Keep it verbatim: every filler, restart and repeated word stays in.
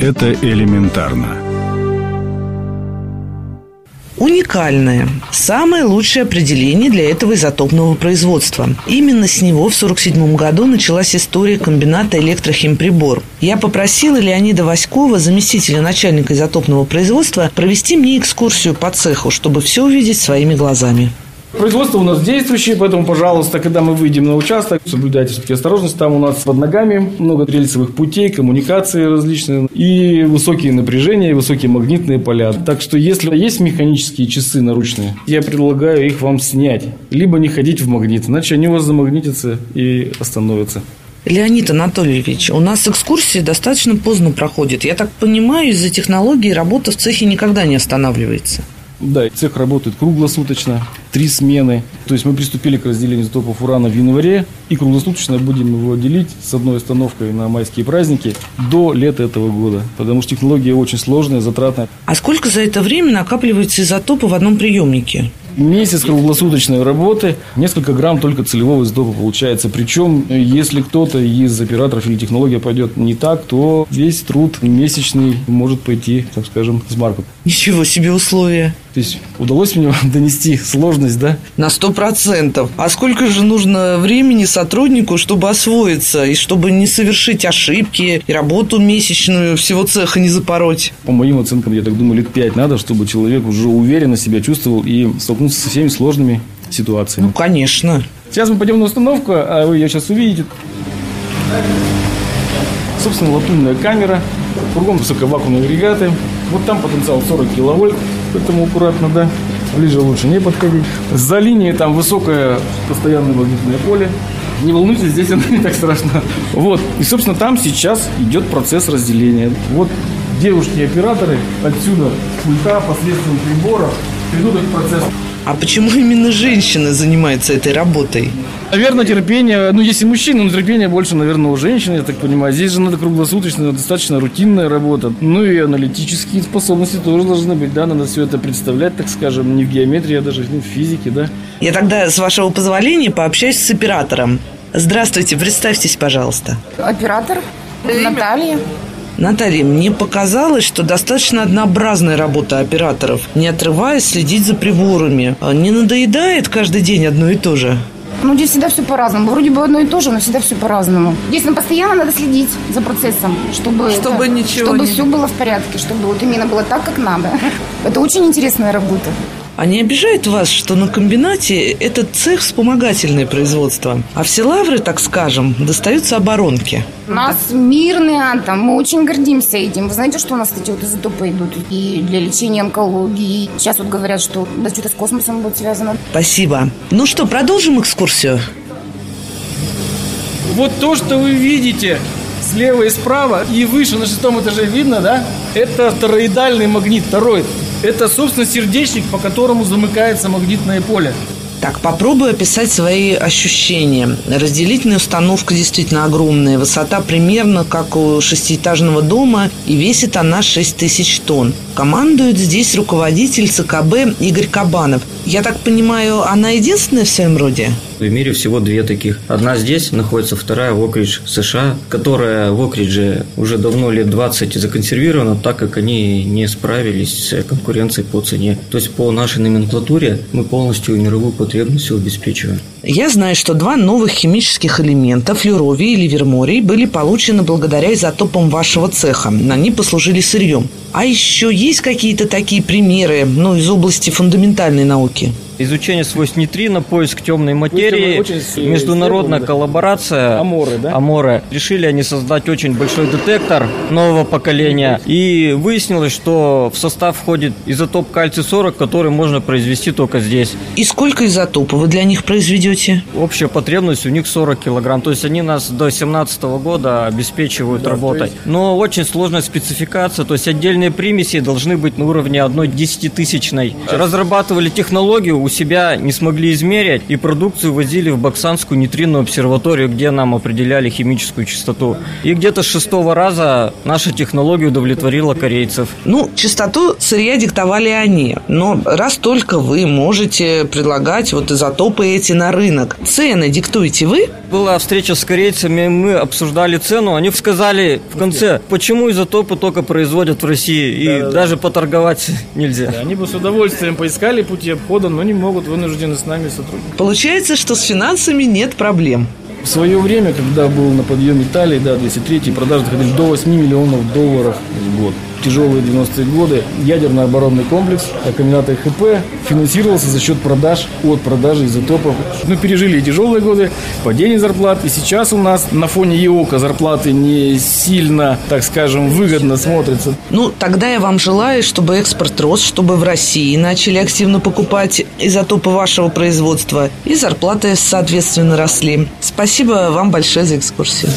Это элементарно. Уникальное. Самое лучшее определение для этого изотопного производства. Именно с него в сорок седьмом году началась история комбината «Электрохимприбор». Я попросила Леонида Васькова, заместителя начальника изотопного производства, провести мне экскурсию по цеху, чтобы все увидеть своими глазами. Производство у нас действующее, поэтому, пожалуйста, когда мы выйдем на участок, соблюдайте все-таки осторожность. Там у нас под ногами много рельсовых путей, коммуникации различные и высокие напряжения, и высокие магнитные поля. Так что, если есть механические часы наручные, я предлагаю их вам снять, либо не ходить в магнит, иначе они у вас замагнитятся и остановятся. Леонид Анатольевич, у нас экскурсии достаточно поздно проходят. Я так понимаю, из-за технологии работа в цехе никогда не останавливается. Да, цех работает круглосуточно, три смены. То есть мы приступили к разделению изотопов урана в январе и круглосуточно будем его делить с одной остановкой на майские праздники до лета этого года, потому что технология очень сложная, затратная. А сколько за это время накапливается изотопа в одном приемнике? Месяц круглосуточной работы, несколько грамм только целевого изотопа получается. Причем, если кто-то из операторов или технология пойдет не так, то весь труд месячный может пойти, так скажем, с марком. Ничего себе условия. То есть удалось мне донести сложность, да? На сто процентов. А сколько же нужно времени сотруднику, чтобы освоиться и чтобы не совершить ошибки и работу месячную всего цеха не запороть? По моим оценкам, я так думаю, лет пять надо, чтобы человек уже уверенно себя чувствовал и столкнулся со всеми сложными ситуациями. Ну, конечно. Сейчас мы пойдем на установку, а вы ее сейчас увидите. Собственно, латунная камера, кругом высоковакуумные агрегаты. Вот там потенциал сорок киловольт, поэтому аккуратно, да, ближе лучше не подходить. За линией там высокое постоянное магнитное поле. Не волнуйтесь, здесь оно не так страшно. Вот, и, собственно, там сейчас идет процесс разделения. Вот девушки-операторы отсюда, с пульта, посредством приборов, ведут этот процесс. А почему именно женщина занимается этой работой? Наверное, терпение, ну, есть и мужчины, но терпение больше, наверное, у женщины, я так понимаю. Здесь же надо круглосуточная, достаточно рутинная работа. Ну, и аналитические способности тоже должны быть, да, надо все это представлять, так скажем, не в геометрии, а даже не в физике, да. Я тогда, с вашего позволения, пообщаюсь с оператором. Здравствуйте, представьтесь, пожалуйста. Оператор Наталья. Наталья, мне показалось, что достаточно однообразная работа операторов, не отрываясь следить за приборами. Не надоедает каждый день одно и то же? Ну, здесь всегда все по-разному. Вроде бы одно и то же, но всегда все по-разному. Здесь нам постоянно надо следить за процессом, чтобы, чтобы, это, ничего чтобы не... все было в порядке, чтобы вот именно было так, как надо. Это очень интересная работа. А не обижает вас, что на комбинате этот цех вспомогательное производство, а все лавры, так скажем, достаются оборонке? У нас мирный атом, мы очень гордимся этим. Вы знаете, что у нас, кстати, вот изотопы идут и для лечения онкологии. Сейчас вот говорят, что да, что-то с космосом будет связано. Спасибо. Ну что, продолжим экскурсию? Вот то, что вы видите слева и справа, и выше на шестом этаже видно, да? Это тороидальный магнит, тороид. Это, собственно, сердечник, по которому замыкается магнитное поле. Так, попробую описать свои ощущения. Разделительная установка действительно огромная. Высота примерно как у шестиэтажного дома, и весит она шесть тысяч тонн. Командует здесь руководитель ЦКБ Игорь Кабанов. Я так понимаю, она единственная в своем роде? В мире всего две таких. Одна здесь находится, вторая в Окридж, США, которая в Окридже уже давно лет двадцать законсервирована, так как они не справились с конкуренцией по цене. То есть по нашей номенклатуре мы полностью мировую потребность обеспечиваем. Я знаю, что два новых химических элемента, флюровии и ливермории, были получены благодаря изотопам вашего цеха. Они послужили сырьем. А еще есть какие-то такие примеры, ну, из области фундаментальной науки? Изучение свойств нейтрино, поиск темной материи, международная коллаборация Аморы, да? Аморы. Решили они создать очень большой детектор нового поколения. И выяснилось, что в состав входит изотоп кальций сорок, который можно произвести только здесь. И сколько изотопов вы для них произведете? Общая потребность у них сорок килограмм. То есть они нас до семнадцатого года обеспечивают, да, работой. Но очень сложная спецификация. То есть отдельные примеси должны быть на уровне одной десятитысячной. Разрабатывали технологию, у себя не смогли измерить, и продукцию возили в Баксанскую нейтринную обсерваторию, где нам определяли химическую частоту. И где-то с шестого раза наша технология удовлетворила корейцев. Ну, частоту с сырья диктовали они. Но раз только вы можете предлагать вот изотопы эти на рынок, цены диктуете вы? Была встреча с корейцами, мы обсуждали цену, они сказали в конце, почему изотопы только производят в России, да, и да, даже да. поторговать нельзя. Да, они бы с удовольствием поискали пути обхода, но не могут, вынуждены с нами сотрудничать. Получается, что с финансами нет проблем. В свое время, когда был на подъеме Италии, да, двести третий, продажи доходили до восьми миллионов долларов в год. Тяжелые девяностые годы ядерный оборонный комплекс, комбината ХП финансировался за счет продаж от продажи изотопов. Мы пережили и тяжелые годы, падение зарплат. И сейчас у нас на фоне ЕОКа зарплаты не сильно, так скажем, выгодно смотрятся. Ну, тогда я вам желаю, чтобы экспорт рос, чтобы в России начали активно покупать изотопы вашего производства и зарплаты, соответственно, росли. Спасибо вам большое за экскурсию.